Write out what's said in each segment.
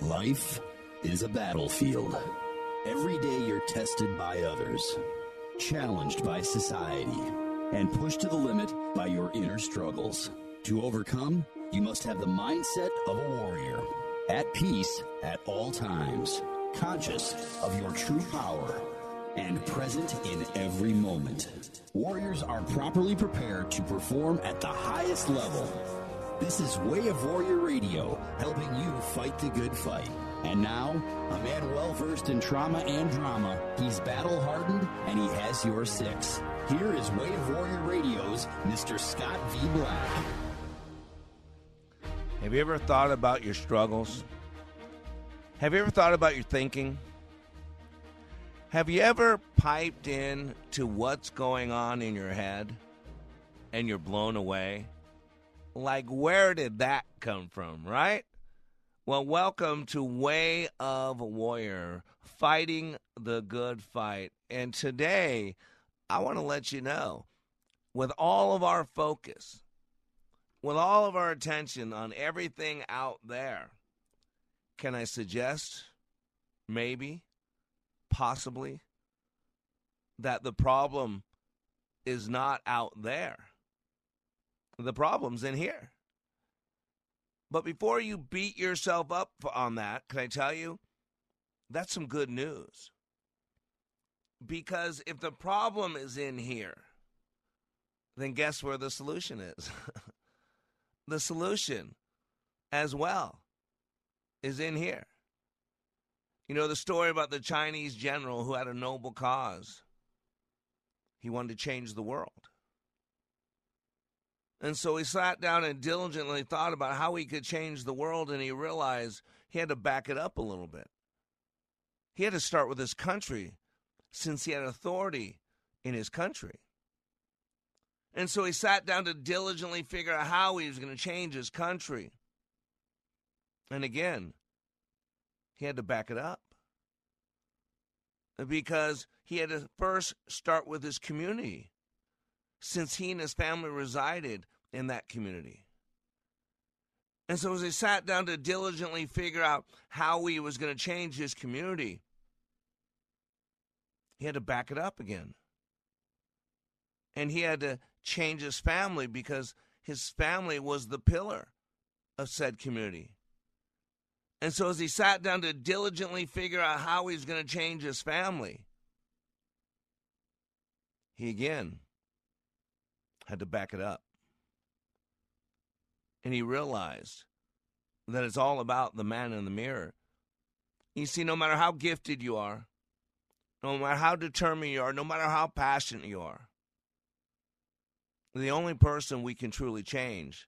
Life is a battlefield. Every day you're tested by others, challenged by society, and pushed to the limit by your inner struggles. To overcome, you must have the mindset of a warrior, at peace at all times, conscious of your true power, and present in every moment. Warriors are properly prepared to perform at the highest level. This is Way of Warrior Radio, helping you fight the good fight. And now, a man well-versed in trauma and drama, he's battle-hardened and he has your six. Here is Way of Warrior Radio's Mr. Scott V. Black. Have you ever thought about your struggles? Have you ever thought about your thinking? Have you ever piped in to what's going on in your head and you're blown away? Like, where did that come from, right? Well, welcome to Way of Warrior, fighting the good fight. And today, I want to let you know, with all of our focus, with all of our attention on everything out there, can I suggest, maybe, possibly, that the problem is not out there? The problem's in here. But before you beat yourself up on that, can I tell you, that's some good news. Because if the problem is in here, then guess where the solution is? The solution, as well, is in here. You know the story about the Chinese general who had a noble cause. He wanted to change the world. And so he sat down and diligently thought about how he could change the world, and he realized he had to back it up a little bit. He had to start with his country, since he had authority in his country. And so he sat down to diligently figure out how he was going to change his country. And again, he had to back it up, because he had to first start with his community, since he and his family resided in that community. And so as he sat down to diligently figure out how he was going to change his community, he had to back it up again. And he had to change his family, because his family was the pillar of said community. And so as he sat down to diligently figure out how he's going to change his family, he again had to back it up. And he realized that it's all about the man in the mirror. You see, no matter how gifted you are, no matter how determined you are, no matter how passionate you are, the only person we can truly change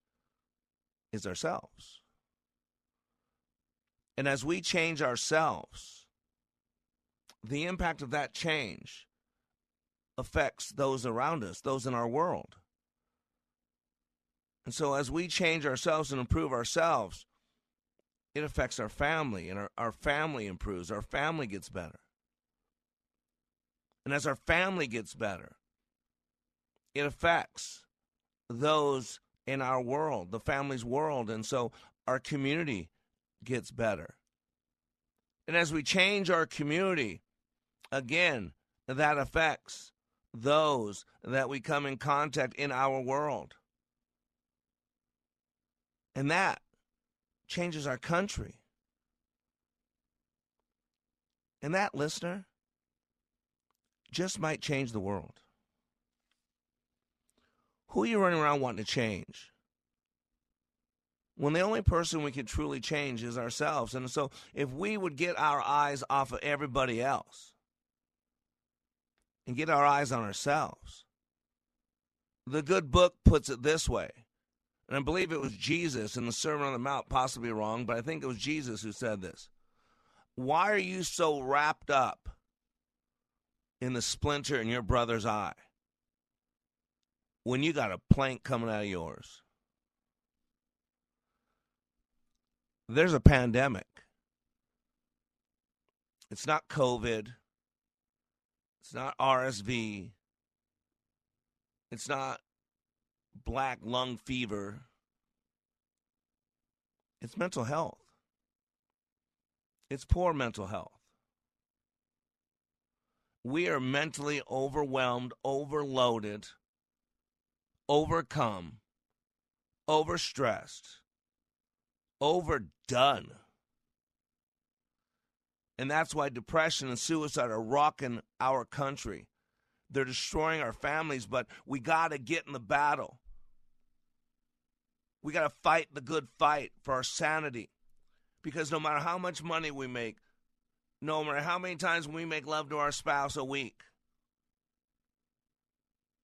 is ourselves. And as we change ourselves, the impact of that change affects those around us, those in our world. And so as we change ourselves and improve ourselves, it affects our family, and our family improves. Our family gets better. And as our family gets better, it affects those in our world, the family's world. And so our community gets better. And as we change our community, again, that affects those that we come in contact in our world. And that changes our country. And that, listener, just might change the world. Who are you running around wanting to change, when the only person we can truly change is ourselves? And so if we would get our eyes off of everybody else and get our eyes on ourselves. The good book puts it this way. And I believe it was Jesus in the Sermon on the Mount, possibly wrong, but I think it was Jesus who said this. Why are you so wrapped up in the splinter in your brother's eye when you got a plank coming out of yours? There's a pandemic. It's not COVID. It's not RSV. It's not black lung fever. It's mental health. It's poor mental health. We are mentally overwhelmed, overloaded, overcome, overstressed, overdone. And that's why depression and suicide are rocking our country. They're destroying our families, but we got to get in the battle. We got to fight the good fight for our sanity. Because no matter how much money we make, no matter how many times we make love to our spouse a week,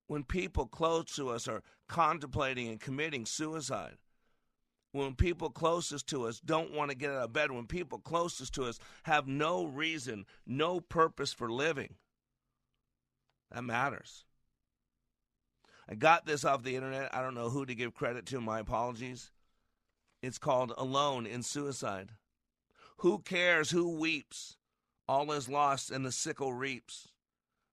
when people close to us are contemplating and committing suicide, when people closest to us don't want to get out of bed, when people closest to us have no reason, no purpose for living, that matters. I got this off the internet. I don't know who to give credit to. My apologies. It's called Alone in Suicide. Who cares who weeps? All is lost and the sickle reaps.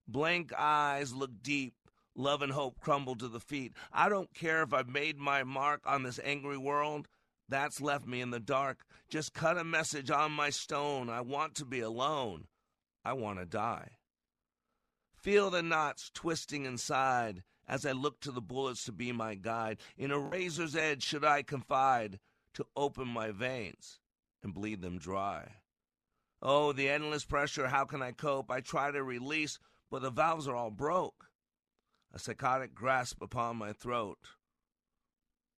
Blank eyes look deep. Love and hope crumble to the feet. I don't care if I've made my mark on this angry world. That's left me in the dark. Just cut a message on my stone. I want to be alone. I want to die. Feel the knots twisting inside as I look to the bullets to be my guide. In a razor's edge should I confide to open my veins and bleed them dry. Oh, the endless pressure, how can I cope? I try to release, but the valves are all broke. A psychotic grasp upon my throat.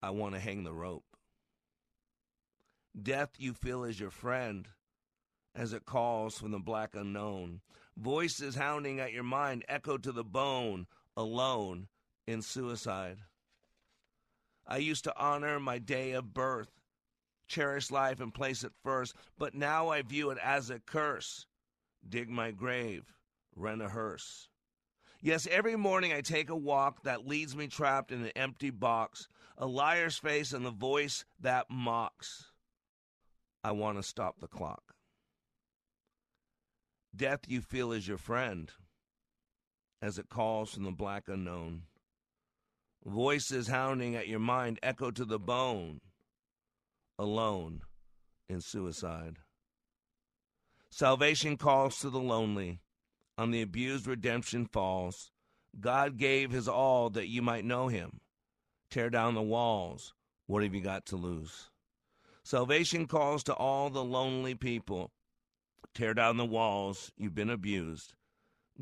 I want to hang the rope. Death you feel is your friend as it calls from the black unknown. Voices hounding at your mind echo to the bone, alone in suicide. I used to honor my day of birth, cherish life and place it first, but now I view it as a curse. Dig my grave, rent a hearse. Yes, every morning I take a walk that leaves me trapped in an empty box, a liar's face and the voice that mocks. I want to stop the clock. Death you feel is your friend, as it calls from the black unknown. Voices hounding at your mind echo to the bone, alone in suicide. Salvation calls to the lonely. On the abused redemption falls. God gave his all that you might know him. Tear down the walls. What have you got to lose? Salvation calls to all the lonely people. Tear down the walls. You've been abused.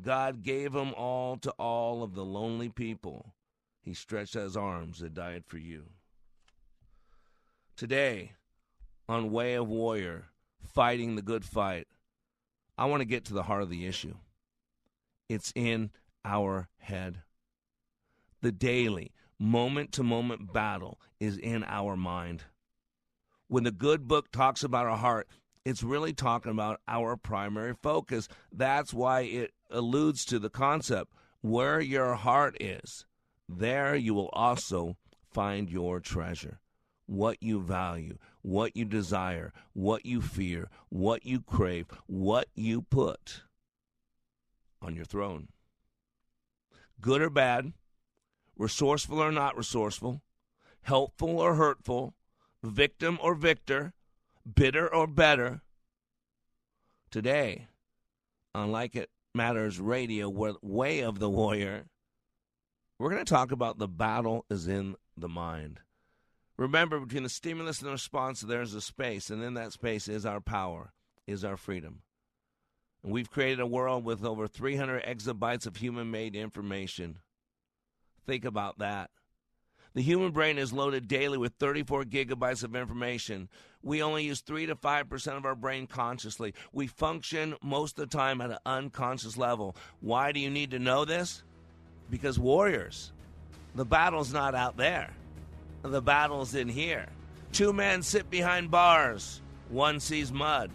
God gave him all to all of the lonely people. He stretched out his arms and died for you. Today, on Way of Warrior, fighting the good fight, I want to get to the heart of the issue. It's in our head. The daily, moment-to-moment battle is in our mind. When the good book talks about our heart, it's really talking about our primary focus. That's why it alludes to the concept, where your heart is, there you will also find your treasure. What you value, what you desire, what you fear, what you crave, what you put on your throne. Good or bad, resourceful or not resourceful, helpful or hurtful, victim or victor, bitter or better. Today, on Like It Matters Radio, Way of the Warrior, we're going to talk about the battle is in the mind. Remember, between the stimulus and the response, there's a space, and in that space is our power, is our freedom. And we've created a world with over 300 exabytes of human-made information. Think about that. The human brain is loaded daily with 34 gigabytes of information. We only use 3 to 5% of our brain consciously. We function most of the time at an unconscious level. Why do you need to know this? Because warriors, the battle's not out there. The battle's in here. Two men sit behind bars. One sees mud.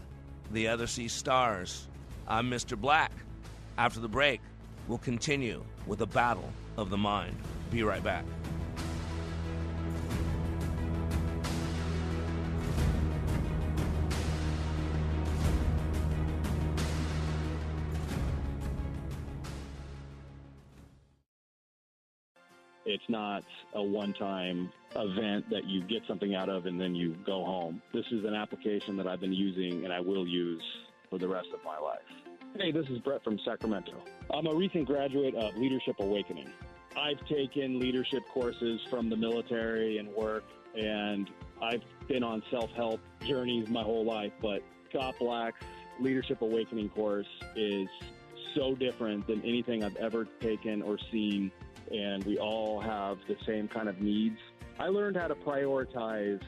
The other sees stars. I'm Mr. Black. After the break, we'll continue with the battle of the mind. Be right back. It's not a one-time event that you get something out of and then you go home. This is an application that I've been using and I will use for the rest of my life. Hey, this is Brett from Sacramento. I'm a recent graduate of Leadership Awakening. I've taken leadership courses from the military and work, and I've been on self-help journeys my whole life, but Scott Black's Leadership Awakening course is so different than anything I've ever taken or seen, and we all have the same kind of needs. I learned how to prioritize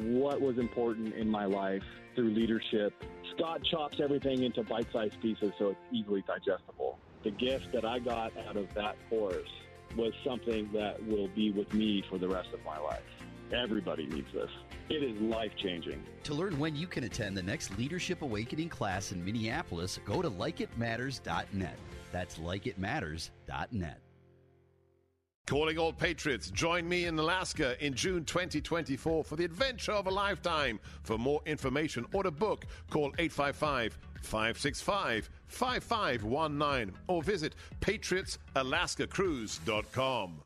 what was important in my life through leadership. Scott chops everything into bite-sized pieces so it's easily digestible. The gift that I got out of that course was something that will be with me for the rest of my life. Everybody needs this. It is life-changing. To learn when you can attend the next Leadership Awakening class in Minneapolis, go to likeitmatters.net. That's likeitmatters.net. Calling all patriots, join me in Alaska in June 2024 for the adventure of a lifetime. For more information or to book, call 855-565-5519 or visit patriotsalaskacruise.com.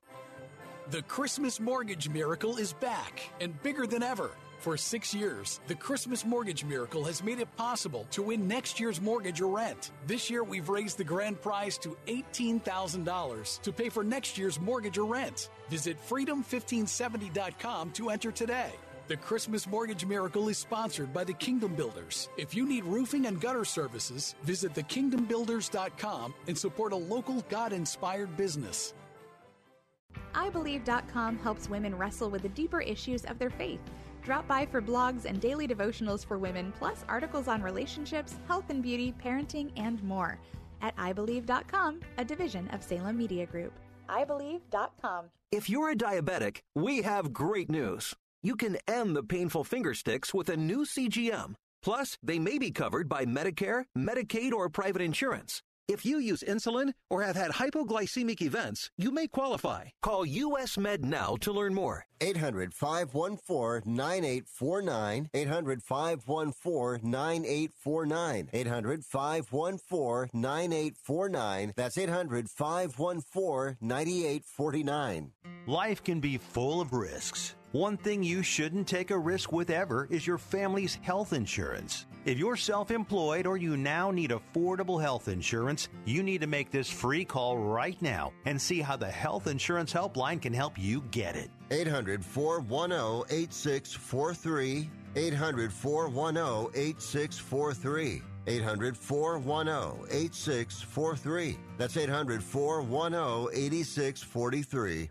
The Christmas mortgage miracle is back and bigger than ever. For 6 years, the Christmas Mortgage Miracle has made it possible to win next year's mortgage or rent. This year, we've raised the grand prize to $18,000 to pay for next year's mortgage or rent. Visit freedom1570.com to enter today. The Christmas Mortgage Miracle is sponsored by the Kingdom Builders. If you need roofing and gutter services, visit thekingdombuilders.com and support a local God-inspired business. iBelieve.com helps women wrestle with the deeper issues of their faith. Drop by for blogs and daily devotionals for women, plus articles on relationships, health and beauty, parenting, and more at iBelieve.com, a division of Salem Media Group. iBelieve.com. If you're a diabetic, we have great news. You can end the painful finger sticks with a new CGM. Plus, they may be covered by Medicare, Medicaid, or private insurance. If you use insulin or have had hypoglycemic events, you may qualify. Call U.S. Med now to learn more. 800-514-9849. 800-514-9849. 800-514-9849. That's 800-514-9849. Life can be full of risks. One thing you shouldn't take a risk with ever is your family's health insurance. If you're self-employed or you now need affordable health insurance, you need to make this free call right now and see how the Health Insurance Helpline can help you get it. 800-410-8643. 800-410-8643. 800-410-8643. That's 800-410-8643.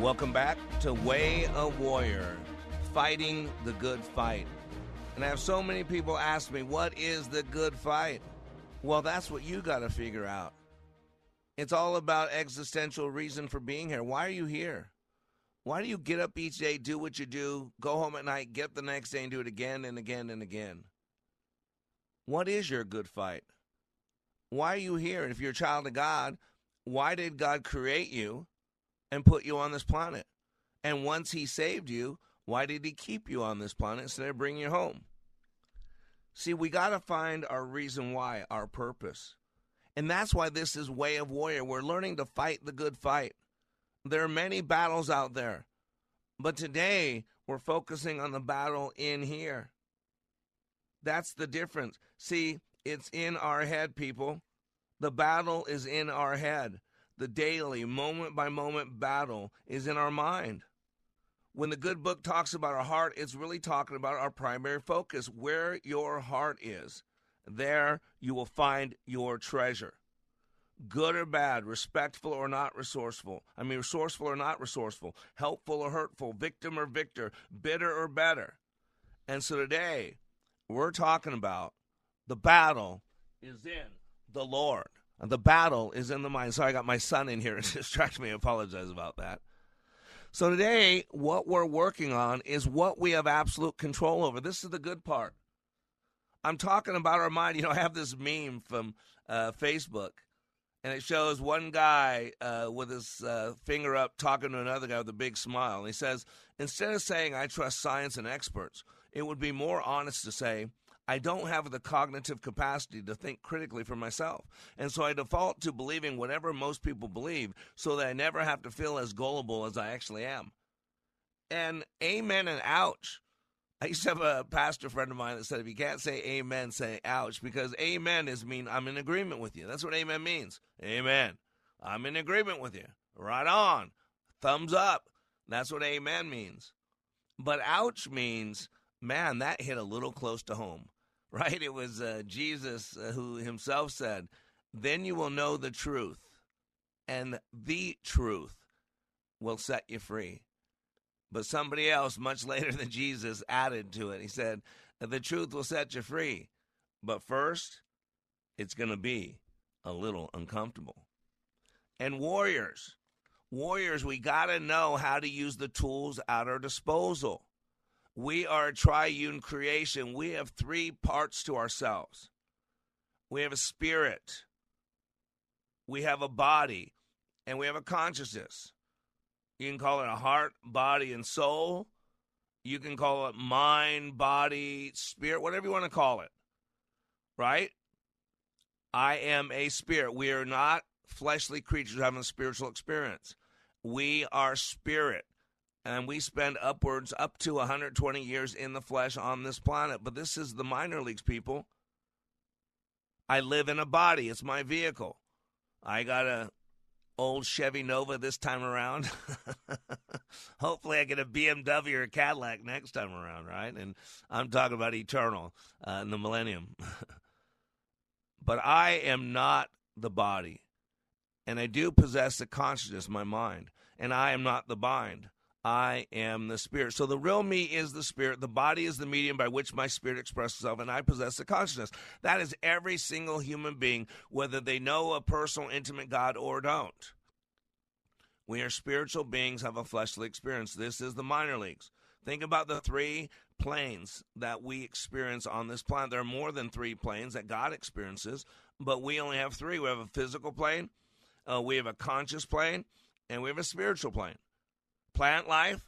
Welcome back to Way of Warrior, fighting the good fight. And I have so many people ask me, what is the good fight? Well, that's what you got to figure out. It's all about existential reason for being here. Why are you here? Why do you get up each day, do what you do, go home at night, get up the next day and do it again and again and again? What is your good fight? Why are you here? And if you're a child of God, why did God create you and put you on this planet? And once he saved you, why did he keep you on this planet instead of bringing you home? See, we got to find our reason why, our purpose. And that's why this is Way of Warrior. We're learning to fight the good fight. There are many battles out there, but today we're focusing on the battle in here. That's the difference. See, it's in our head, people. The battle is in our head. The daily, moment-by-moment battle is in our mind. When the good book talks about our heart, it's really talking about our primary focus. Where your heart is, there you will find your treasure. Good or bad, resourceful or not resourceful, helpful or hurtful, victim or victor, bitter or better. And so today, we're talking about the battle is in the Lord. The battle is in the mind. Sorry, I got my son in here. It distracts me. I apologize about that. So today, what we're working on is what we have absolute control over. This is the good part. I'm talking about our mind. You know, I have this meme from Facebook, and it shows one guy with his finger up talking to another guy with a big smile. And he says, instead of saying, I trust science and experts, it would be more honest to say, I don't have the cognitive capacity to think critically for myself. And so I default to believing whatever most people believe so that I never have to feel as gullible as I actually am. And amen and ouch. I used to have a pastor friend of mine that said, if you can't say amen, say ouch, because amen is mean I'm in agreement with you. That's what amen means. Amen. I'm in agreement with you. Right on. Thumbs up. That's what amen means. But ouch means, man, that hit a little close to home. Right? It was Jesus who himself said, then you will know the truth, and the truth will set you free. But somebody else, much later than Jesus, added to it. He said, the truth will set you free, but first, it's going to be a little uncomfortable. And warriors, we got to know how to use the tools at our disposal. We are a triune creation. We have three parts to ourselves. We have a spirit, we have a body, and we have a consciousness. You can call it a heart, body, and soul. You can call it mind, body, spirit, whatever you want to call it, right? I am a spirit. We are not fleshly creatures having a spiritual experience. We are spirit. And we spend up to 120 years in the flesh on this planet. But this is the minor leagues, people. I live in a body. It's my vehicle. I got an old Chevy Nova this time around. Hopefully I get a BMW or a Cadillac next time around, right? And I'm talking about eternal in the millennium. But I am not the body. And I do possess the consciousness, my mind. And I am not the mind. I am the spirit. So the real me is the spirit. The body is the medium by which my spirit expresses itself, and I possess the consciousness. That is every single human being, whether they know a personal, intimate God or don't. We are spiritual beings, have a fleshly experience. This is the minor leagues. Think about the three planes that we experience on this planet. There are more than three planes that God experiences, but we only have three. We have a physical plane, we have a conscious plane, and we have a spiritual plane. Plant life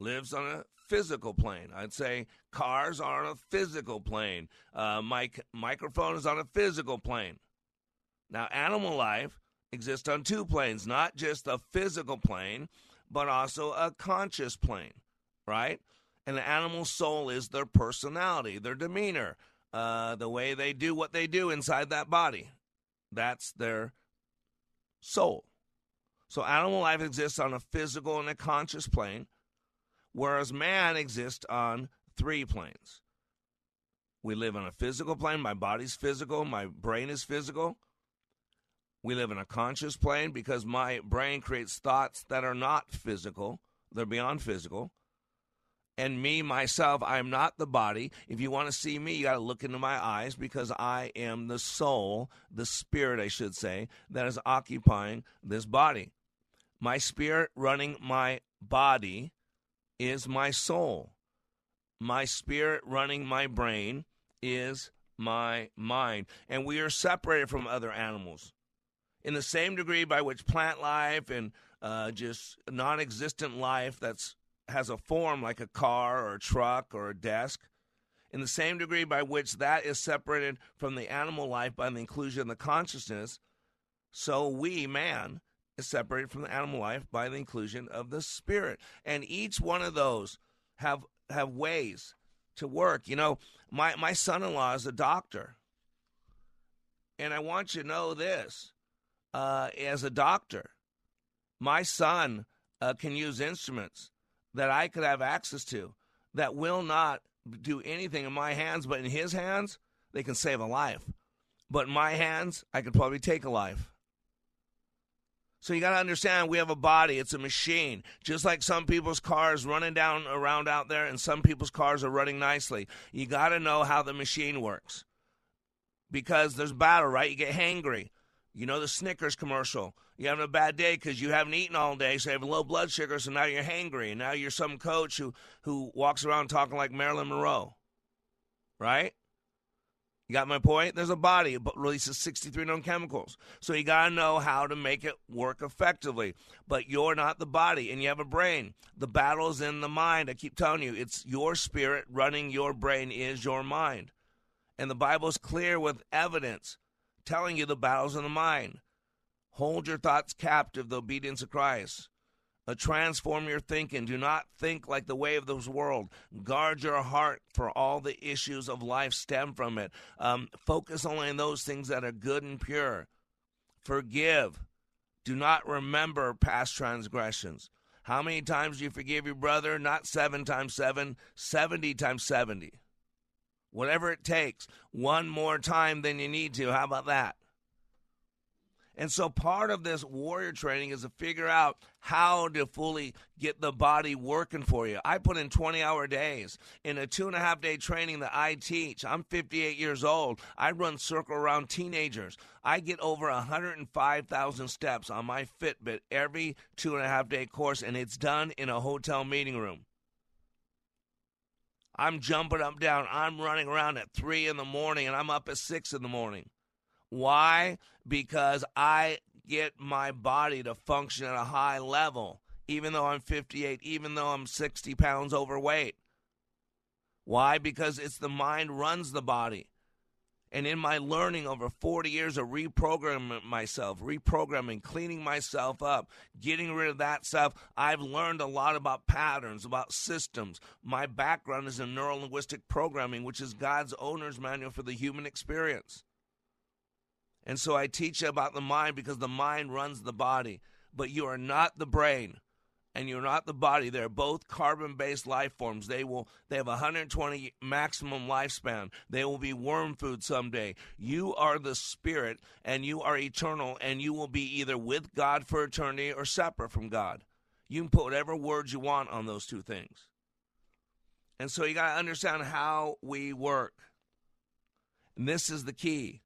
lives on a physical plane. I'd say cars are on a physical plane. Microphone is on a physical plane. Now, animal life exists on two planes, not just a physical plane, but also a conscious plane, right? And the animal soul is their personality, their demeanor, the way they do what they do inside that body. That's their soul. So animal life exists on a physical and a conscious plane, whereas man exists on three planes. We live on a physical plane. My body's physical. My brain is physical. We live on a conscious plane because my brain creates thoughts that are not physical. They're beyond physical. And me, myself, I'm not the body. If you want to see me, you got to look into my eyes because I am the soul, the spirit, I should say, that is occupying this body. My spirit running my body is my soul. My spirit running my brain is my mind. And we are separated from other animals. In the same degree by which plant life and just non-existent life that's has a form like a car or a truck or a desk, in the same degree by which that is separated from the animal life by the inclusion of the consciousness, so we, man, is separated from the animal life by the inclusion of the spirit. And each one of those have ways to work. You know, my son-in-law is a doctor. And I want you to know this. As a doctor, my son can use instruments that I could have access to that will not do anything in my hands, but in his hands, they can save a life. But in my hands, I could probably take a life. So you got to understand, we have a body. It's a machine. Just like some people's cars running down around out there and some people's cars are running nicely. You got to know how the machine works because there's battle, right? You get hangry. You know the Snickers commercial. You're having a bad day because you haven't eaten all day, so you have low blood sugar, so now you're hangry. And now you're some coach who walks around talking like Marilyn Monroe. Right? You got my point? There's a body that releases 63 known chemicals. So you got to know how to make it work effectively. But you're not the body, and you have a brain. The battle is in the mind. I keep telling you, it's your spirit running your brain is your mind. And the Bible is clear with evidence telling you the battle's in the mind. Hold your thoughts captive, the obedience of Christ. Transform your thinking. Do not think like the way of this world. Guard your heart, for all the issues of life stem from it. Focus only on those things that are good and pure. Forgive. Do not remember past transgressions. How many times do you forgive your brother? Not 7 times 7, 70 times 70. Whatever it takes. One more time than you need to. How about that? And so part of this warrior training is to figure out how to fully get the body working for you. I put in 20-hour days. In a 2.5-day training that I teach, I'm 58 years old. I run circle around teenagers. I get over 105,000 steps on my Fitbit every 2.5-day course, and it's done in a hotel meeting room. I'm jumping up and down. I'm running around at 3 in the morning, and I'm up at 6 in the morning. Why? Because I get my body to function at a high level, even though I'm 58, even though I'm 60 pounds overweight. Why? Because it's the mind runs the body. And in my learning over 40 years of reprogramming, cleaning myself up, getting rid of that stuff, I've learned a lot about patterns, about systems. My background is in neuro-linguistic programming, which is God's owner's manual for the human experience. And so I teach you about the mind because the mind runs the body. But you are not the brain and you're not the body. They're both carbon-based life forms. They have 120 maximum lifespan. They will be worm food someday. You are the spirit and you are eternal, and you will be either with God for eternity or separate from God. You can put whatever words you want on those two things. And so you got to understand how we work. And this is the key.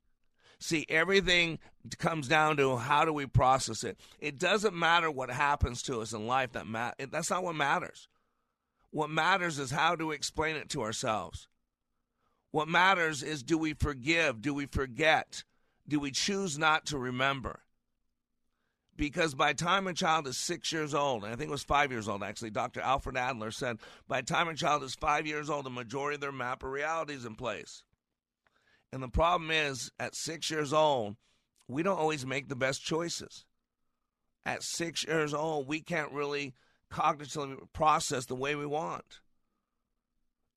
See, everything comes down to how do we process it. It doesn't matter what happens to us in life. That's not what matters. What matters is how do we explain it to ourselves. What matters is, do we forgive? Do we forget? Do we choose not to remember? Because by the time a child is 6 years old, and I think it was 5 years old actually, Dr. Alfred Adler said, by the time a child is 5 years old, the majority of their map of reality is in place. And the problem is, at 6 years old, we don't always make the best choices. At 6 years old, we can't really cognitively process the way we want.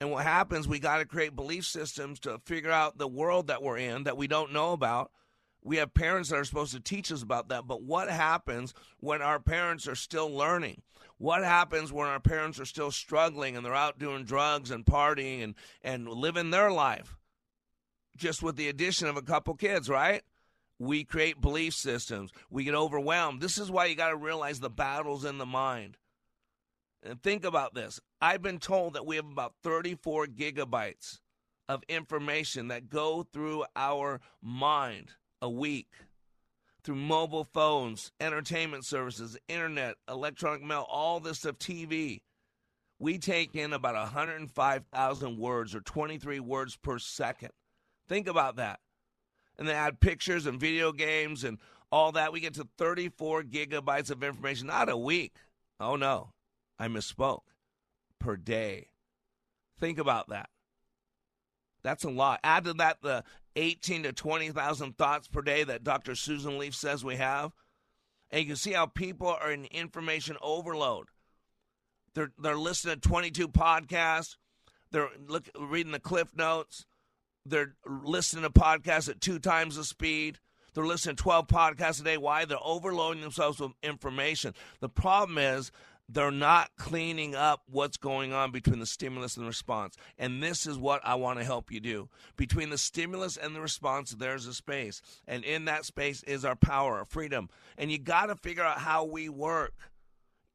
And what happens, we got to create belief systems to figure out the world that we're in that we don't know about. We have parents that are supposed to teach us about that. But what happens when our parents are still learning? What happens when our parents are still struggling and they're out doing drugs and partying and living their life? Just with the addition of a couple kids, right? We create belief systems. We get overwhelmed. This is why you got to realize the battle's in the mind. And think about this. I've been told that we have about 34 gigabytes of information that go through our mind a week through mobile phones, entertainment services, internet, electronic mail, all this stuff, TV. We take in about 105,000 words or 23 words per second. Think about that. And then add pictures and video games and all that. We get to 34 gigabytes of information. Not a week. Oh, no. I misspoke. Per day. Think about that. That's a lot. Add to that the 18,000 to 20,000 thoughts per day that Dr. Susan Leaf says we have. And you can see how people are in information overload. They're listening to 22 podcasts. They're reading the Cliff Notes. They're listening to podcasts at 2 times the speed. They're listening to 12 podcasts a day. Why? They're overloading themselves with information. The problem is they're not cleaning up what's going on between the stimulus and the response. And this is what I want to help you do. Between the stimulus and the response, there's a space. And in that space is our power, our freedom. And you got to figure out how we work.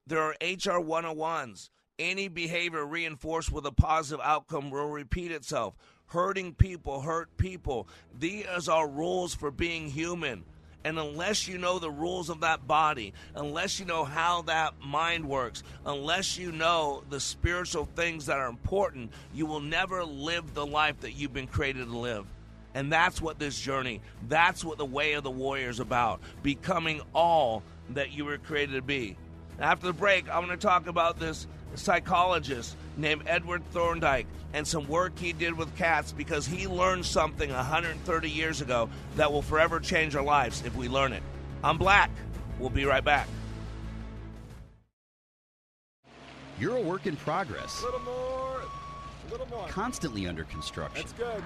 There are HR 101s. Any behavior reinforced with a positive outcome will repeat itself. Hurting people hurt people. These are rules for being human. And unless you know the rules of that body, unless you know how that mind works, unless you know the spiritual things that are important, you will never live the life that you've been created to live. And that's what this journey, that's what the Way of the Warrior is about, becoming all that you were created to be. After the break, I'm going to talk about this psychologist named Edward Thorndike and some work he did with cats, because he learned something 130 years ago that will forever change our lives if we learn it. I'm Black. We'll be right back. You're a work in progress. A little more. Constantly under construction. That's good.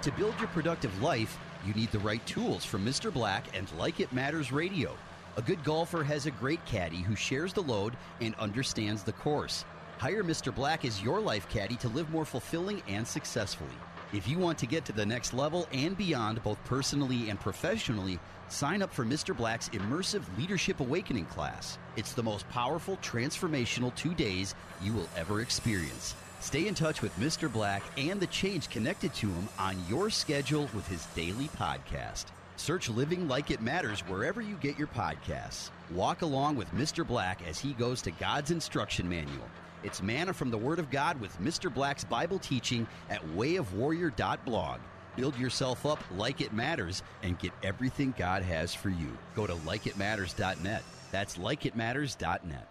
To build your productive life, you need the right tools from Mr. Black and Like It Matters Radio. A good golfer has a great caddy who shares the load and understands the course. Hire Mr. Black as your life caddy to live more fulfilling and successfully. If you want to get to the next level and beyond, both personally and professionally, sign up for Mr. Black's immersive Leadership Awakening class. It's the most powerful, transformational 2 days you will ever experience. Stay in touch with Mr. Black and the change connected to him on your schedule with his daily podcast. Search Living Like It Matters wherever you get your podcasts. Walk along with Mr. Black as he goes to God's instruction manual. It's manna from the Word of God with Mr. Black's Bible teaching at wayofwarrior.blog. Build yourself up like it matters and get everything God has for you. Go to likeitmatters.net. That's likeitmatters.net.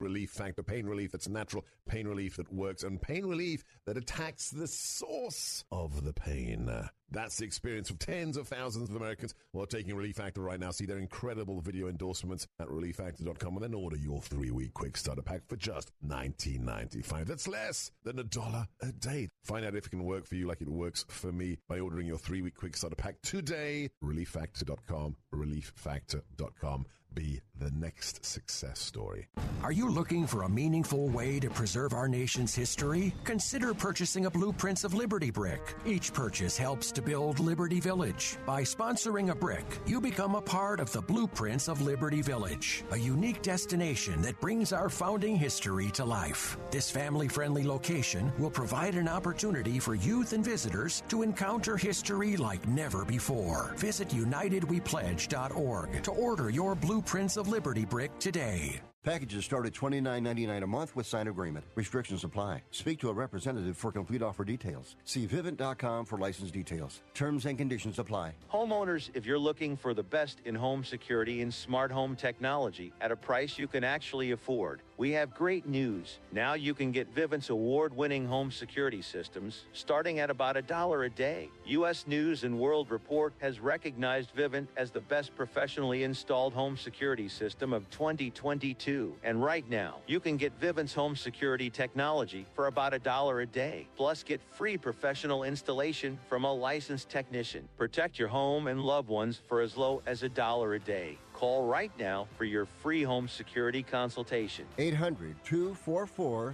Relief Factor, pain relief that's natural, pain relief that works, and pain relief that attacks the source of the pain. That's the experience of tens of thousands of Americans who are taking Relief Factor right now. See their incredible video endorsements at ReliefFactor.com and then order your 3-week quick starter pack for just $19.95. That's less than $1 a day. Find out if it can work for you like it works for me by ordering your 3-week quick starter pack today. ReliefFactor.com, ReliefFactor.com. Be the next success story. Are you looking for a meaningful way to preserve our nation's history? Consider purchasing a Blueprints of Liberty brick. Each purchase helps to build Liberty Village. By sponsoring a brick, you become a part of the Blueprints of Liberty Village, a unique destination that brings our founding history to life. This family-friendly location will provide an opportunity for youth and visitors to encounter history like never before. Visit UnitedWePledge.org to order your Blueprints of Liberty brick today. Packages start at $29.99 a month with signed agreement. Restrictions apply. Speak to a representative for complete offer details. See Vivint.com for license details. Terms and conditions apply. Homeowners, if you're looking for the best in home security and smart home technology at a price you can actually afford, we have great news. Now you can get Vivint's award-winning home security systems starting at about $1 a day. U.S. News and World Report has recognized Vivint as the best professionally installed home security system of 2022. And right now, you can get Vivint's home security technology for about $1 a day. Plus, get free professional installation from a licensed technician. Protect your home and loved ones for as low as $1 a day. Call right now for your free home security consultation. 800-244-3080.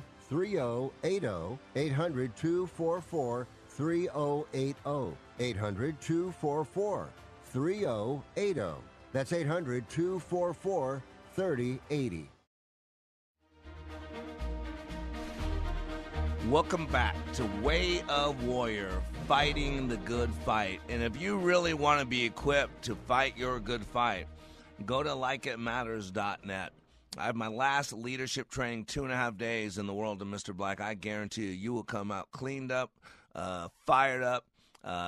800-244-3080. 800-244-3080. That's 800-244-3080. 3080. Welcome back to Way of Warrior, fighting the good fight. And if you really want to be equipped to fight your good fight, go to likeitmatters.net. I have my last leadership training, 2.5 days in the world of Mr. Black. I guarantee you, you will come out cleaned up, fired up,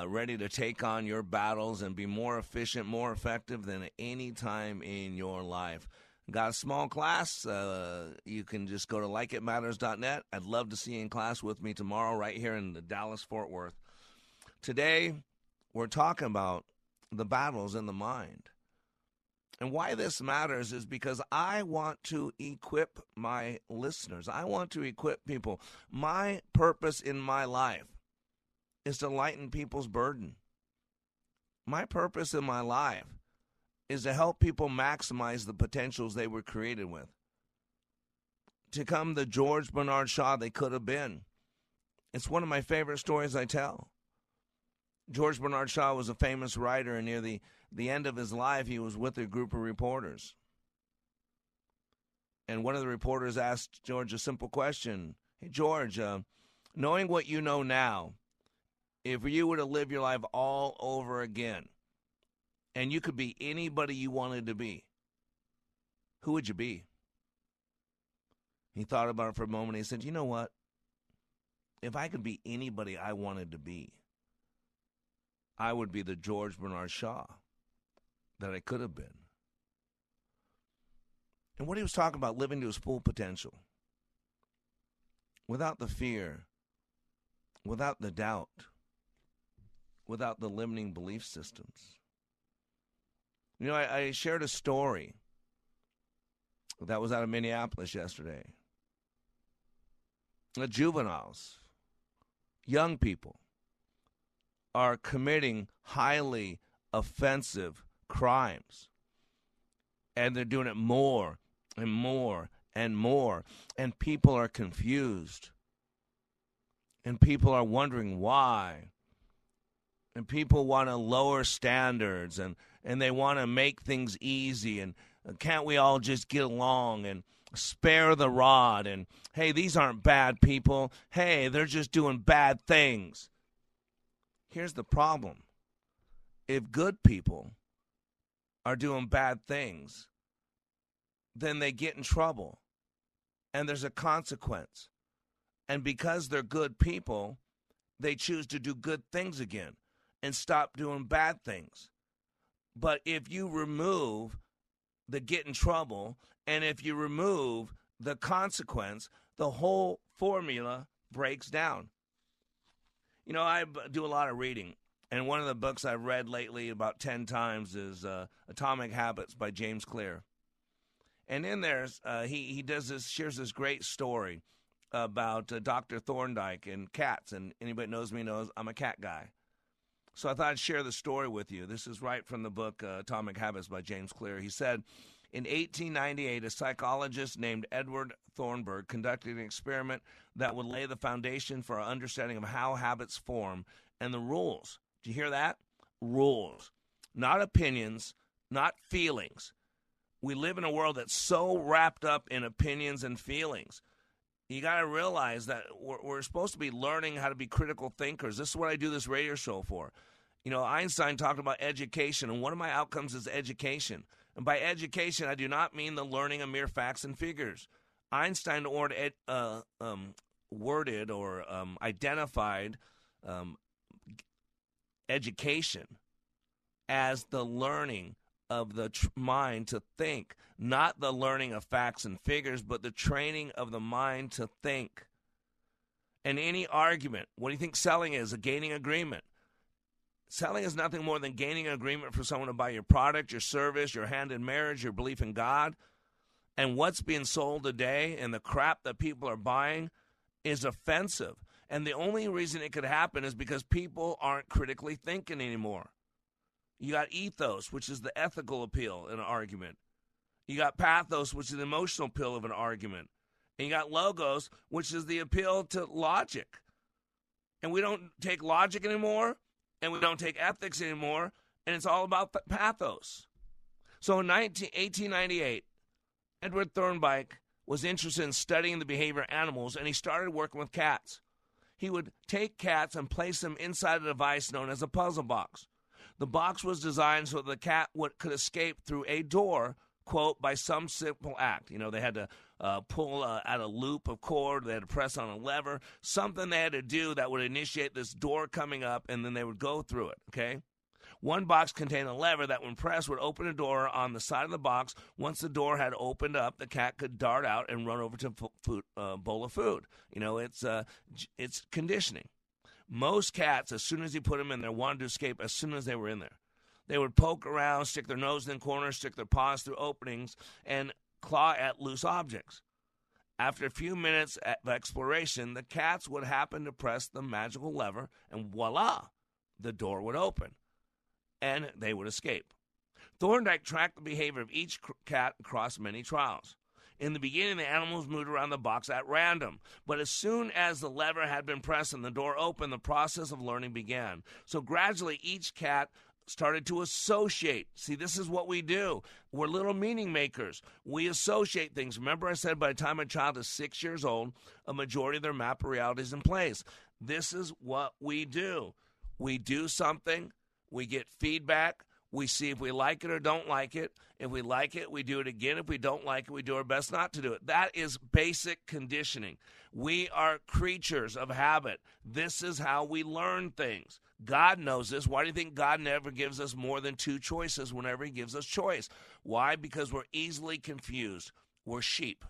ready to take on your battles and be more efficient, more effective than at any time in your life. Got a small class, you can just go to likeitmatters.net. I'd love to see you in class with me tomorrow right here in the Dallas-Fort Worth. Today, we're talking about the battles in the mind. And why this matters is because I want to equip my listeners. I want to equip people. My purpose in my life is to lighten people's burden. My purpose in my life is to help people maximize the potentials they were created with. To become the George Bernard Shaw they could have been. It's one of my favorite stories I tell. George Bernard Shaw was a famous writer, and near the end of his life, he was with a group of reporters. And one of the reporters asked George a simple question. Hey, George, knowing what you know now, if you were to live your life all over again, and you could be anybody you wanted to be, who would you be? He thought about it for a moment. He said, you know what? If I could be anybody I wanted to be, I would be the George Bernard Shaw that I could have been. And what he was talking about, living to his full potential, without the fear, without the doubt, without the limiting belief systems. You know, I shared a story that was out of Minneapolis yesterday. The juveniles, young people, are committing highly offensive crimes. And they're doing it more and more and more. And people are confused. And people are wondering why. And people want to lower standards, and they want to make things easy, and can't we all just get along and spare the rod, and hey, these aren't bad people. Hey, they're just doing bad things. Here's the problem. If good people are doing bad things, then they get in trouble, and there's a consequence. And because they're good people, they choose to do good things again and stop doing bad things. But if you remove the get in trouble, and if you remove the consequence, the whole formula breaks down. You know, I do a lot of reading, and one of the books I've read lately about 10 times is Atomic Habits by James Clear. And in there, he shares this great story about Dr. Thorndike and cats, and anybody knows me knows I'm a cat guy. So I thought I'd share the story with you. This is right from the book Atomic Habits by James Clear. He said, in 1898, a psychologist named Edward Thorndike conducted an experiment that would lay the foundation for our understanding of how habits form and the rules. Do you hear that? Rules. Not opinions, not feelings. We live in a world that's so wrapped up in opinions and feelings. You got to realize that we're supposed to be learning how to be critical thinkers. This is what I do this radio show for. You know, Einstein talked about education, and one of my outcomes is education. And by education, I do not mean the learning of mere facts and figures. Einstein identified education as the learning of the mind to think, not the learning of facts and figures, but the training of the mind to think. And any argument, what do you think selling is? A gaining agreement. Selling is nothing more than gaining an agreement for someone to buy your product, your service, your hand in marriage, your belief in God. And what's being sold today and the crap that people are buying is offensive. And the only reason it could happen is because people aren't critically thinking anymore. You got ethos, which is the ethical appeal in an argument. You got pathos, which is the emotional appeal of an argument. And you got logos, which is the appeal to logic. And we don't take logic anymore, and we don't take ethics anymore, and it's all about pathos. So in 1898, Edward Thorndike was interested in studying the behavior of animals, and he started working with cats. He would take cats and place them inside a device known as a puzzle box. The box was designed so that the cat could escape through a door, quote, by some simple act. You know, they had to pull out a loop of cord, they had to press on a lever, something they had to do that would initiate this door coming up, and then they would go through it, okay? One box contained a lever that, when pressed, would open a door on the side of the box. Once the door had opened up, the cat could dart out and run over to a bowl of food. You know, it's conditioning. Most cats, as soon as you put them in there, wanted to escape as soon as they were in there. They would poke around, stick their nose in corners, stick their paws through openings, and claw at loose objects. After a few minutes of exploration, the cats would happen to press the magical lever, and voila, the door would open, and they would escape. Thorndike tracked the behavior of each cat across many trials. In the beginning, the animals moved around the box at random. But as soon as the lever had been pressed and the door opened, the process of learning began. So gradually, each cat started to associate. See, this is what we do. We're little meaning makers. We associate things. Remember I said by the time a child is 6 years old, a majority of their map of reality is in place. This is what we do. We do something. We get feedback. We see if we like it or don't like it. If we like it, we do it again. If we don't like it, we do our best not to do it. That is basic conditioning. We are creatures of habit. This is how we learn things. God knows this. Why do you think God never gives us more than two choices whenever he gives us choice? Why? Because we're easily confused. We're sheep.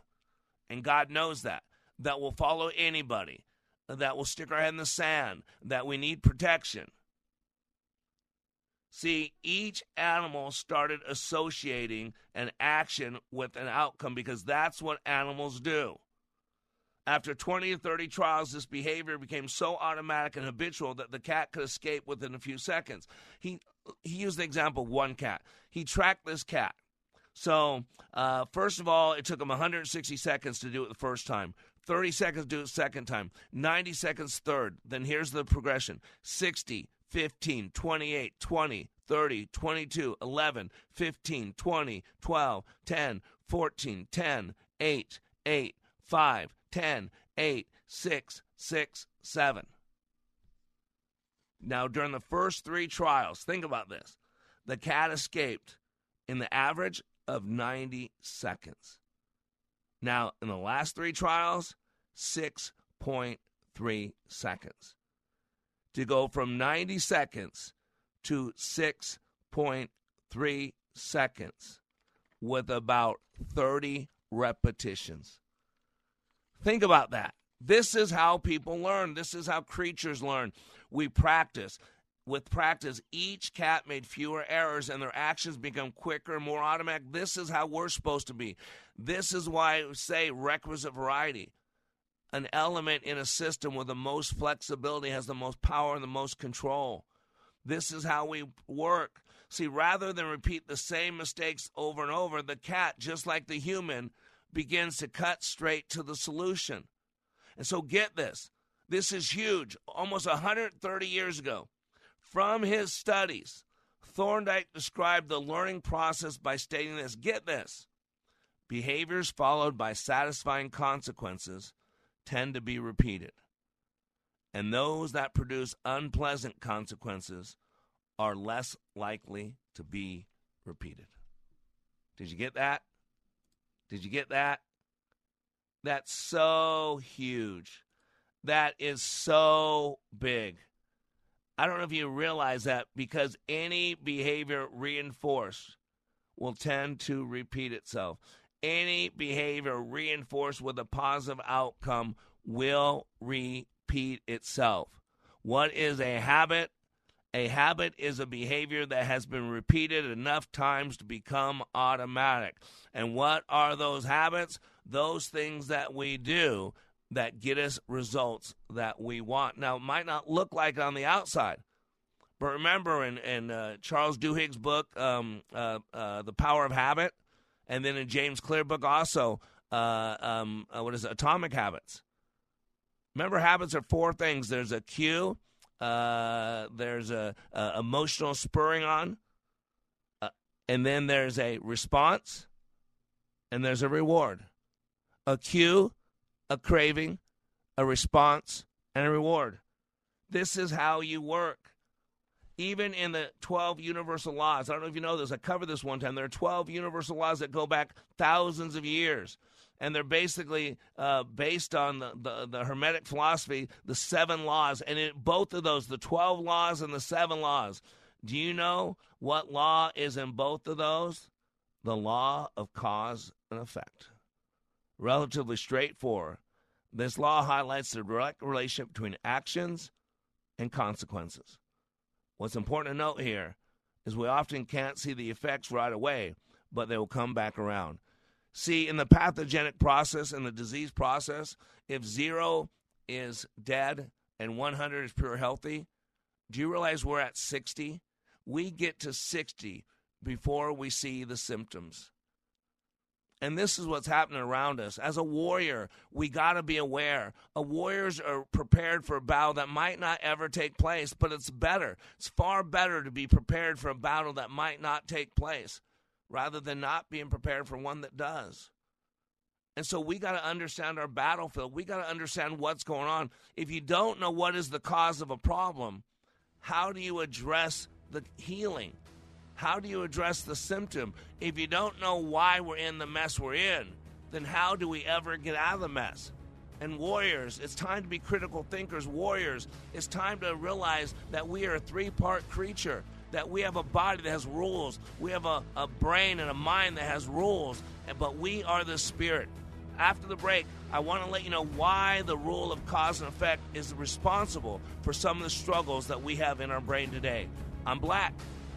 And God knows that. That will follow anybody. That will stick our head in the sand. That we need protection. See, each animal started associating an action with an outcome because that's what animals do. After 20 or 30 trials, this behavior became so automatic and habitual that the cat could escape within a few seconds. He used the example of one cat. He tracked this cat. So, first of all, it took him 160 seconds to do it the first time. 30 seconds to do it second time. 90 seconds third. Then here's the progression. 60 15, 28, 20, 30, 22, 11, 15, 20, 12, 10, 14, 10, 8, 8, 5, 10, 8, 6, 6, 7. Now, during the first three trials, think about this. The cat escaped in the average of 90 seconds. Now, in the last three trials, 6.3 seconds. To go from 90 seconds to 6.3 seconds with about 30 repetitions. Think about that. This is how people learn. This is how creatures learn. We practice. With practice, each cat made fewer errors and their actions become quicker and more automatic. This is how we're supposed to be. This is why I say requisite variety. An element in a system with the most flexibility has the most power and the most control. This is how we work. See, rather than repeat the same mistakes over and over, the cat, just like the human, begins to cut straight to the solution. And so get this. This is huge. Almost 130 years ago, from his studies, Thorndike described the learning process by stating this. Get this. Behaviors followed by satisfying consequences tend to be repeated, and those that produce unpleasant consequences are less likely to be repeated. Did you get that? Did you get that? That's so huge. That is so big. I don't know if you realize that, because any behavior reinforced will tend to repeat itself. Any behavior reinforced with a positive outcome will repeat itself. What is a habit? A habit is a behavior that has been repeated enough times to become automatic. And what are those habits? Those things that we do that get us results that we want. Now, it might not look like it on the outside, but remember in Charles Duhigg's book, The Power of Habit, and then in James Clear book also, Atomic Habits. Remember, habits are four things. There's a cue. There's a emotional spurring on. And then there's a response. And there's a reward. A cue, a craving, a response, and a reward. This is how you work. Even in the 12 universal laws, I don't know if you know this, I covered this one time, there are 12 universal laws that go back thousands of years, and they're basically based on the Hermetic philosophy, the seven laws, and in both of those, the 12 laws and the seven laws. Do you know what law is in both of those? The law of cause and effect. Relatively straightforward. This law highlights the direct relationship between actions and consequences. What's important to note here is we often can't see the effects right away, but they will come back around. See, in the pathogenic process and the disease process, if 0 is dead and 100 is pure healthy, do you realize we're at 60? We get to 60 before we see the symptoms. And this is what's happening around us. As a warrior, we got to be aware. Warriors are prepared for a battle that might not ever take place, but it's better. It's far better to be prepared for a battle that might not take place rather than not being prepared for one that does. And so we got to understand our battlefield. We got to understand what's going on. If you don't know what is the cause of a problem, how do you address the healing? How do you address the symptom? If you don't know why we're in the mess we're in, then how do we ever get out of the mess? And warriors, it's time to be critical thinkers. Warriors, it's time to realize that we are a three-part creature, that we have a body that has rules. We have a brain and a mind that has rules, but we are the spirit. After the break, I want to let you know why the rule of cause and effect is responsible for some of the struggles that we have in our brain today. I'm Black,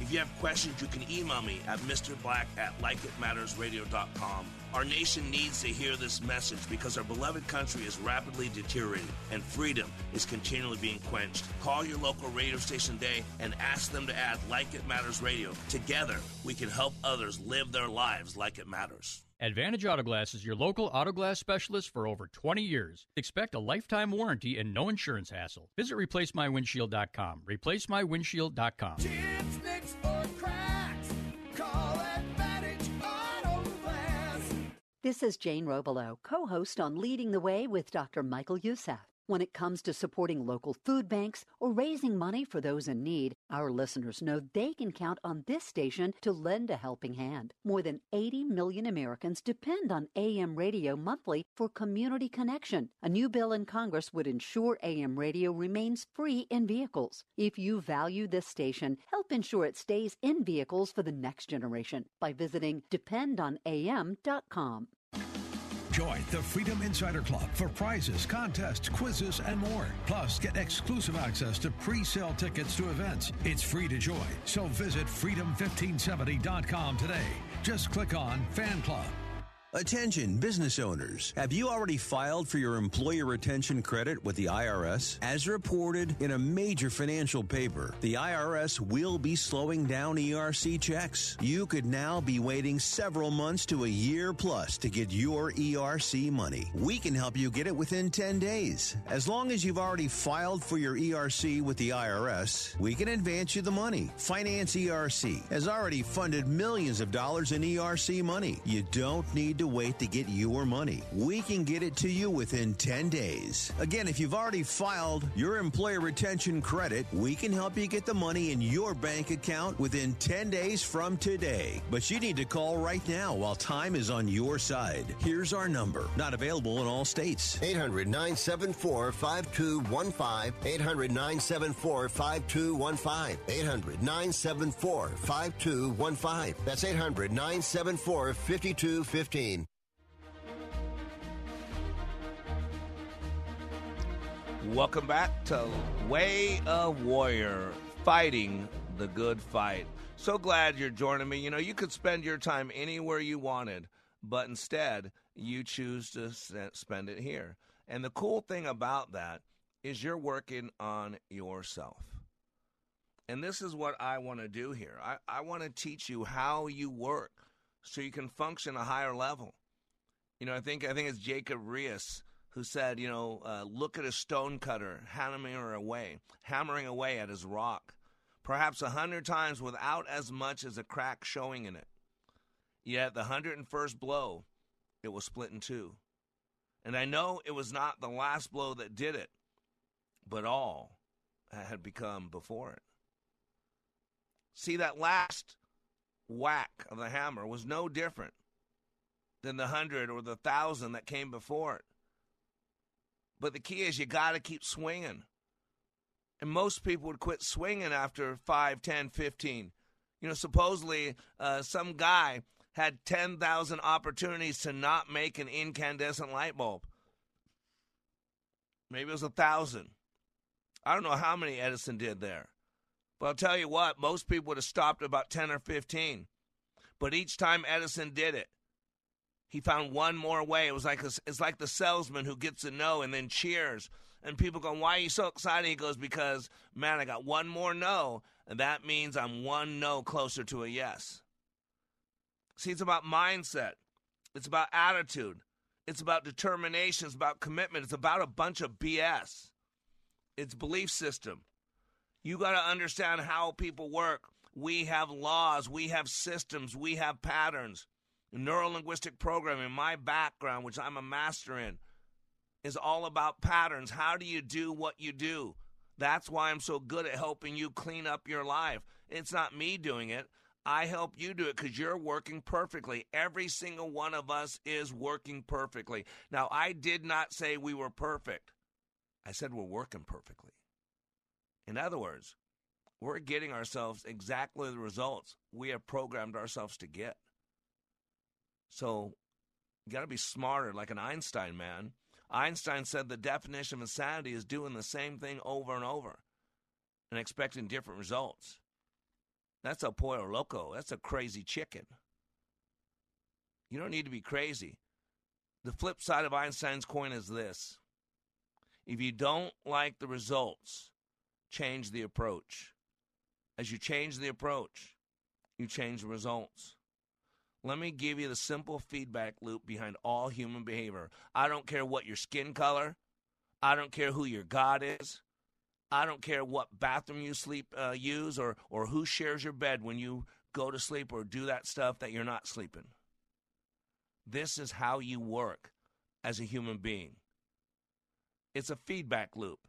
If you have questions, you can email me at mrblack@likeitmattersradio.com. Our nation needs to hear this message because our beloved country is rapidly deteriorating and freedom is continually being quenched. Call your local radio station today and ask them to add Like It Matters Radio. Together, we can help others live their lives like it matters. Advantage Auto Glass is your local auto glass specialist for over 20 years. Expect a lifetime warranty and no insurance hassle. Visit ReplaceMyWindshield.com. ReplaceMyWindshield.com. Chips, nicks, or cracks. Call Advantage Auto Glass. This is Jane Robelo, co-host on Leading the Way with Dr. Michael Youssef. When it comes to supporting local food banks or raising money for those in need, our listeners know they can count on this station to lend a helping hand. More than 80 million Americans depend on AM radio monthly for community connection. A new bill in Congress would ensure AM radio remains free in vehicles. If you value this station, help ensure it stays in vehicles for the next generation by visiting DependOnAM.com. Join the Freedom Insider Club for prizes, contests, quizzes, and more. Plus, get exclusive access to pre-sale tickets to events. It's free to join, so visit freedom1570.com today. Just click on Fan Club. Attention, business owners. Have you already filed for your employer retention credit with the IRS? As reported in a major financial paper, the IRS will be slowing down ERC checks. You could now be waiting several months to a year plus to get your ERC money. We can help you get it within 10 days. As long as you've already filed for your ERC with the IRS, we can advance you the money. Finance ERC has already funded millions of dollars in ERC money. You don't need to wait to get your money. We can get it to you within 10 days. Again, if you've already filed your employer retention credit, we can help you get the money in your bank account within 10 days from today. But you need to call right now while time is on your side. Here's our number. Not available in all states. 800-974-5215. 800-974-5215. 800-974-5215. That's 800-974-5215. Welcome back to Way of Warrior, fighting the good fight. So glad you're joining me. You know, you could spend your time anywhere you wanted, but instead you choose to spend it here. And the cool thing about that is you're working on yourself. And this is what I want to do here. I want to teach you how you work so you can function a higher level. You know, I think it's Jacob Riis who said, you know, look at a stonecutter hammering away at his rock, perhaps 100 times without as much as a crack showing in it. Yet at the 101st blow, it was split in two. And I know it was not the last blow that did it, but all had become before it. See, that last whack of the hammer was no different than the 100 or the 1,000 that came before it. But the key is you got to keep swinging. And most people would quit swinging after 5, 10, 15. You know, supposedly some guy had 10,000 opportunities to not make an incandescent light bulb. Maybe it was 1,000. I don't know how many Edison did there. But I'll tell you what, most people would have stopped about 10 or 15 But each time Edison did it, he found one more way. It was like it's like the salesman who gets a no and then cheers. And people go, why are you so excited? He goes, because, man, I got one more no, and that means I'm one no closer to a yes. See, it's about mindset. It's about attitude. It's about determination. It's about commitment. It's about a bunch of BS. It's belief system. You got to understand how people work. We have laws. We have systems. We have patterns. Neuro-linguistic programming, my background, which I'm a master in, is all about patterns. How do you do what you do? That's why I'm so good at helping you clean up your life. It's not me doing it. I help you do it because you're working perfectly. Every single one of us is working perfectly. Now, I did not say we were perfect. I said we're working perfectly. In other words, we're getting ourselves exactly the results we have programmed ourselves to get. So you got to be smarter, like an Einstein, man. Einstein said the definition of insanity is doing the same thing over and over and expecting different results. That's a pollo loco. That's a crazy chicken. You don't need to be crazy. The flip side of Einstein's coin is this. If you don't like the results, change the approach. As you change the approach, you change the results. Let me give you the simple feedback loop behind all human behavior. I don't care what your skin color. I don't care who your God is. I don't care what bathroom you use or who shares your bed when you go to sleep or do that stuff that you're not sleeping. This is how you work as a human being. It's a feedback loop.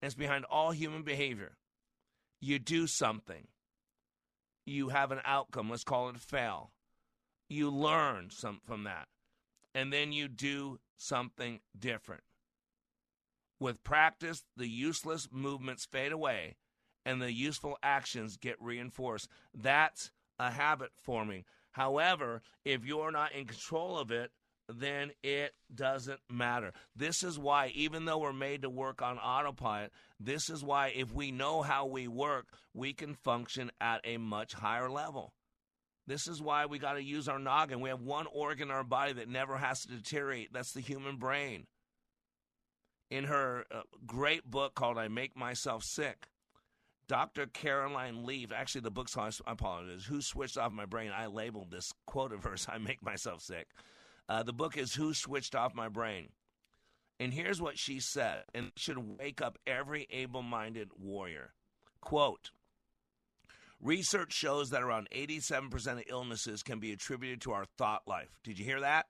And it's behind all human behavior. You do something. You have an outcome. Let's call it a fail. You learn something from that, and then you do something different. With practice, the useless movements fade away, and the useful actions get reinforced. That's a habit forming. However, if you're not in control of it, then it doesn't matter. This is why, even though we're made to work on autopilot, this is why if we know how we work, we can function at a much higher level. This is why we got to use our noggin. We have one organ in our body that never has to deteriorate. That's the human brain. In her great book called I Make Myself Sick, Dr. Caroline Leaf, actually the book's called, I apologize, Who Switched Off My Brain? I labeled this quote of hers, I Make Myself Sick. The book is Who Switched Off My Brain? And here's what she said, and it should wake up every able-minded warrior. Quote, research shows that around 87% of illnesses can be attributed to our thought life. Did you hear that?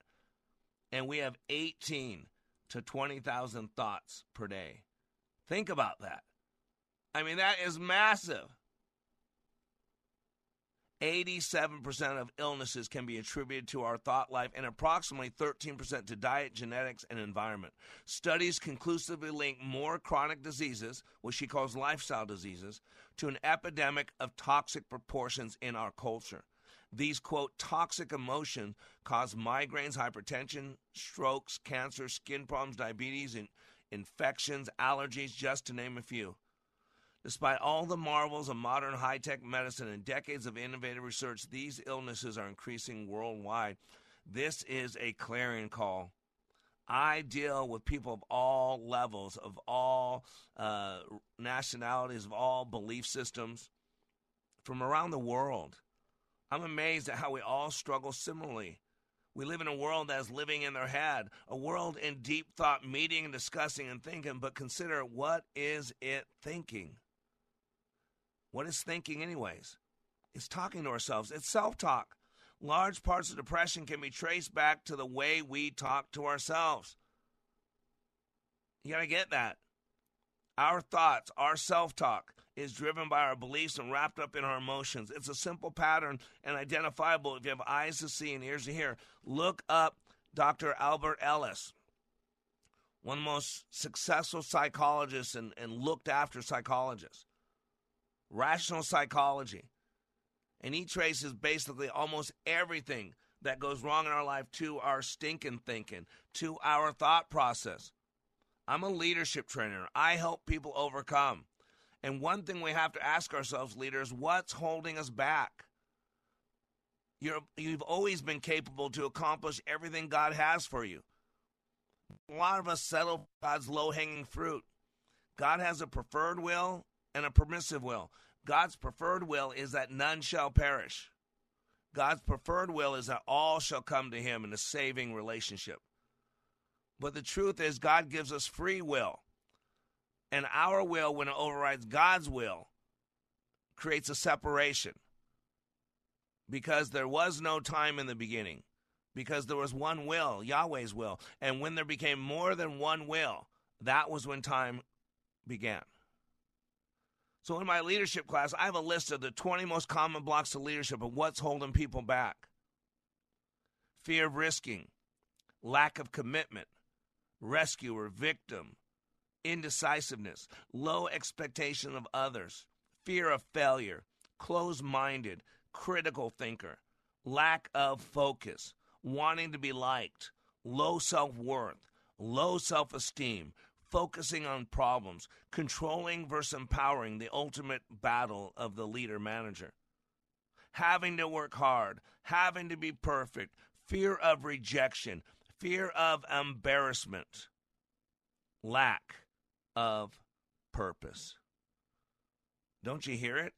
And we have 18 to 20,000 thoughts per day. Think about that. I mean, that is massive. 87% of illnesses can be attributed to our thought life and approximately 13% to diet, genetics, and environment. Studies conclusively link more chronic diseases, which she calls lifestyle diseases, to an epidemic of toxic proportions in our culture. These, quote, toxic emotions cause migraines, hypertension, strokes, cancer, skin problems, diabetes, and infections, allergies, just to name a few. Despite all the marvels of modern high-tech medicine and decades of innovative research, these illnesses are increasing worldwide. This is a clarion call. I deal with people of all levels, of all nationalities, of all belief systems from around the world. I'm amazed at how we all struggle similarly. We live in a world that is living in their head, a world in deep thought, meeting and discussing and thinking, but consider what is it thinking? What is thinking anyways? It's talking to ourselves. It's self-talk. Large parts of depression can be traced back to the way we talk to ourselves. You got to get that. Our thoughts, our self-talk is driven by our beliefs and wrapped up in our emotions. It's a simple pattern and identifiable if you have eyes to see and ears to hear. Look up Dr. Albert Ellis, one of the most successful psychologists and looked after psychologists. Rational psychology. And he traces basically almost everything that goes wrong in our life to our stinking thinking, to our thought process. I'm a leadership trainer. I help people overcome. And one thing we have to ask ourselves, leaders, what's holding us back? You've always been capable to accomplish everything God has for you. A lot of us settle for God's low-hanging fruit. God has a preferred will and a permissive will. God's preferred will is that none shall perish. God's preferred will is that all shall come to him in a saving relationship. But the truth is God gives us free will. And our will, when it overrides God's will, creates a separation. Because there was no time in the beginning. Because there was one will, Yahweh's will. And when there became more than one will, that was when time began. So in my leadership class, I have a list of the 20 most common blocks to leadership and what's holding people back. Fear of risking, lack of commitment, rescue or victim, indecisiveness, low expectation of others, fear of failure, closed-minded, critical thinker, lack of focus, wanting to be liked, low self-worth, low self-esteem, focusing on problems, controlling versus empowering, the ultimate battle of the leader-manager. Having to work hard, having to be perfect, fear of rejection, fear of embarrassment, lack of purpose. Don't you hear it?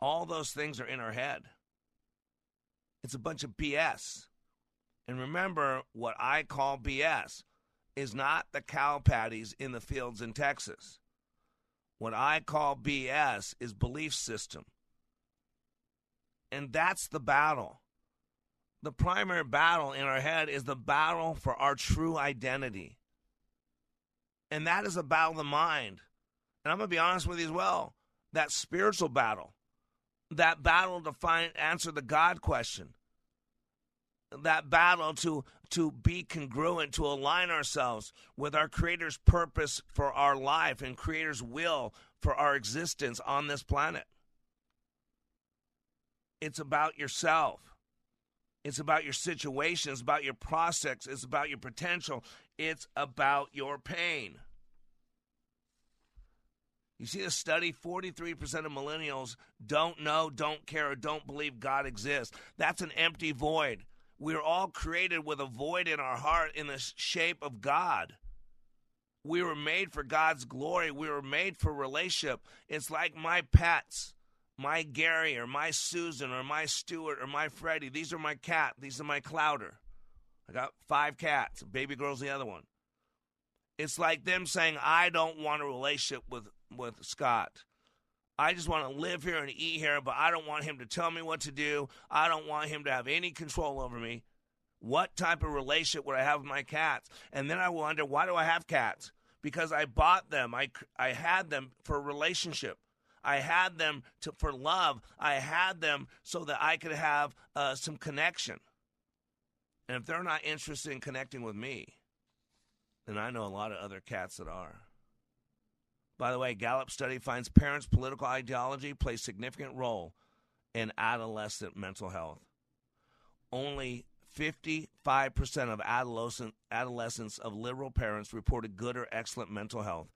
All those things are in our head. It's a bunch of BS. And remember, what I call BS is not the cow patties in the fields in Texas. What I call BS is belief system. And that's the battle. The primary battle in our head is the battle for our true identity. And that is a battle of the mind. And I'm going to be honest with you as well, that spiritual battle, that battle to answer the God question, that battle to be congruent, to align ourselves with our Creator's purpose for our life and Creator's will for our existence on this planet. It's about yourself. It's about your situation. It's about your prospects. It's about your potential. It's about your pain. You see this study, 43% of millennials don't know, don't care, or don't believe God exists. That's an empty void. We're all created with a void in our heart in the shape of God. We were made for God's glory. We were made for relationship. It's like my pets, my Gary or my Susan or my Stuart or my Freddie. These are my cat. These are my Clouder. I got 5 cats. Baby girl's the other one. It's like them saying, I don't want a relationship with Scott. I just want to live here and eat here, but I don't want him to tell me what to do. I don't want him to have any control over me. What type of relationship would I have with my cats? And then I wonder, why do I have cats? Because I bought them. I had them for relationship. I had them for love. I had them so that I could have some connection. And if they're not interested in connecting with me, then I know a lot of other cats that are. By the way, Gallup study finds parents' political ideology plays significant role in adolescent mental health. Only 55% of adolescents of liberal parents reported good or excellent mental health,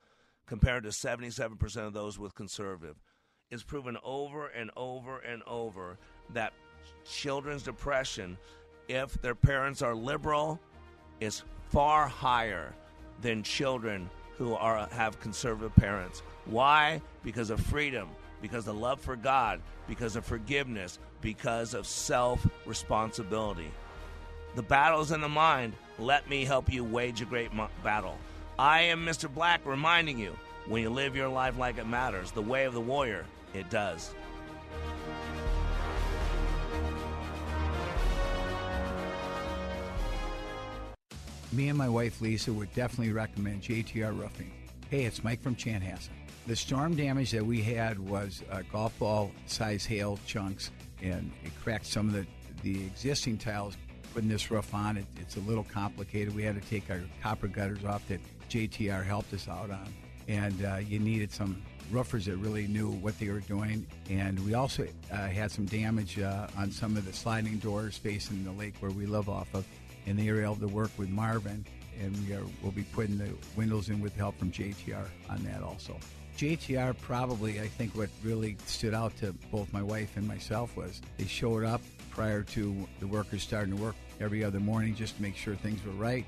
compared to 77% of those with conservative. It's proven over and over and over that children's depression, if their parents are liberal, is far higher than children who have conservative parents. Why? Because of freedom, because of love for God, because of forgiveness, because of self-responsibility. The battle's in the mind. Let me help you wage a great battle. I am Mr. Black, reminding you, when you live your life like it matters, the way of the warrior, it does. Me and my wife, Lisa, would definitely recommend JTR Roofing. Hey, it's Mike from Chanhassen. The storm damage that we had was golf ball-sized hail chunks, and it cracked some of the existing tiles. Putting this roof on, it's a little complicated. We had to take our copper gutters off that JTR helped us out on, and you needed some roofers that really knew what they were doing. And we also had some damage on some of the sliding doors facing the lake where we live off of. And they were able to work with Marvin and we'll be putting the windows in with help from JTR on that also. JTR probably, I think what really stood out to both my wife and myself was they showed up prior to the workers starting to work every other morning just to make sure things were right.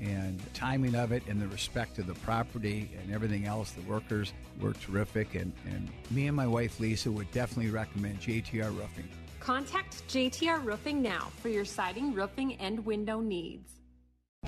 And the timing of it and the respect to the property and everything else, the workers were terrific. And me and my wife, Lisa, would definitely recommend JTR Roofing. Contact JTR Roofing now for your siding, roofing, and window needs.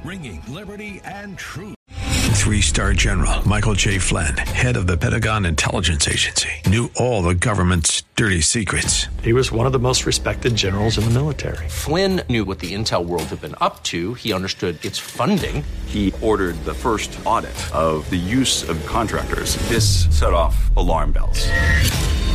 Ringing liberty and truth. Three-star General Michael J. Flynn, head of the Pentagon Intelligence Agency, knew all the government's dirty secrets. He was one of the most respected generals in the military. Flynn knew what the intel world had been up to. He understood its funding. He ordered the first audit of the use of contractors. This set off alarm bells.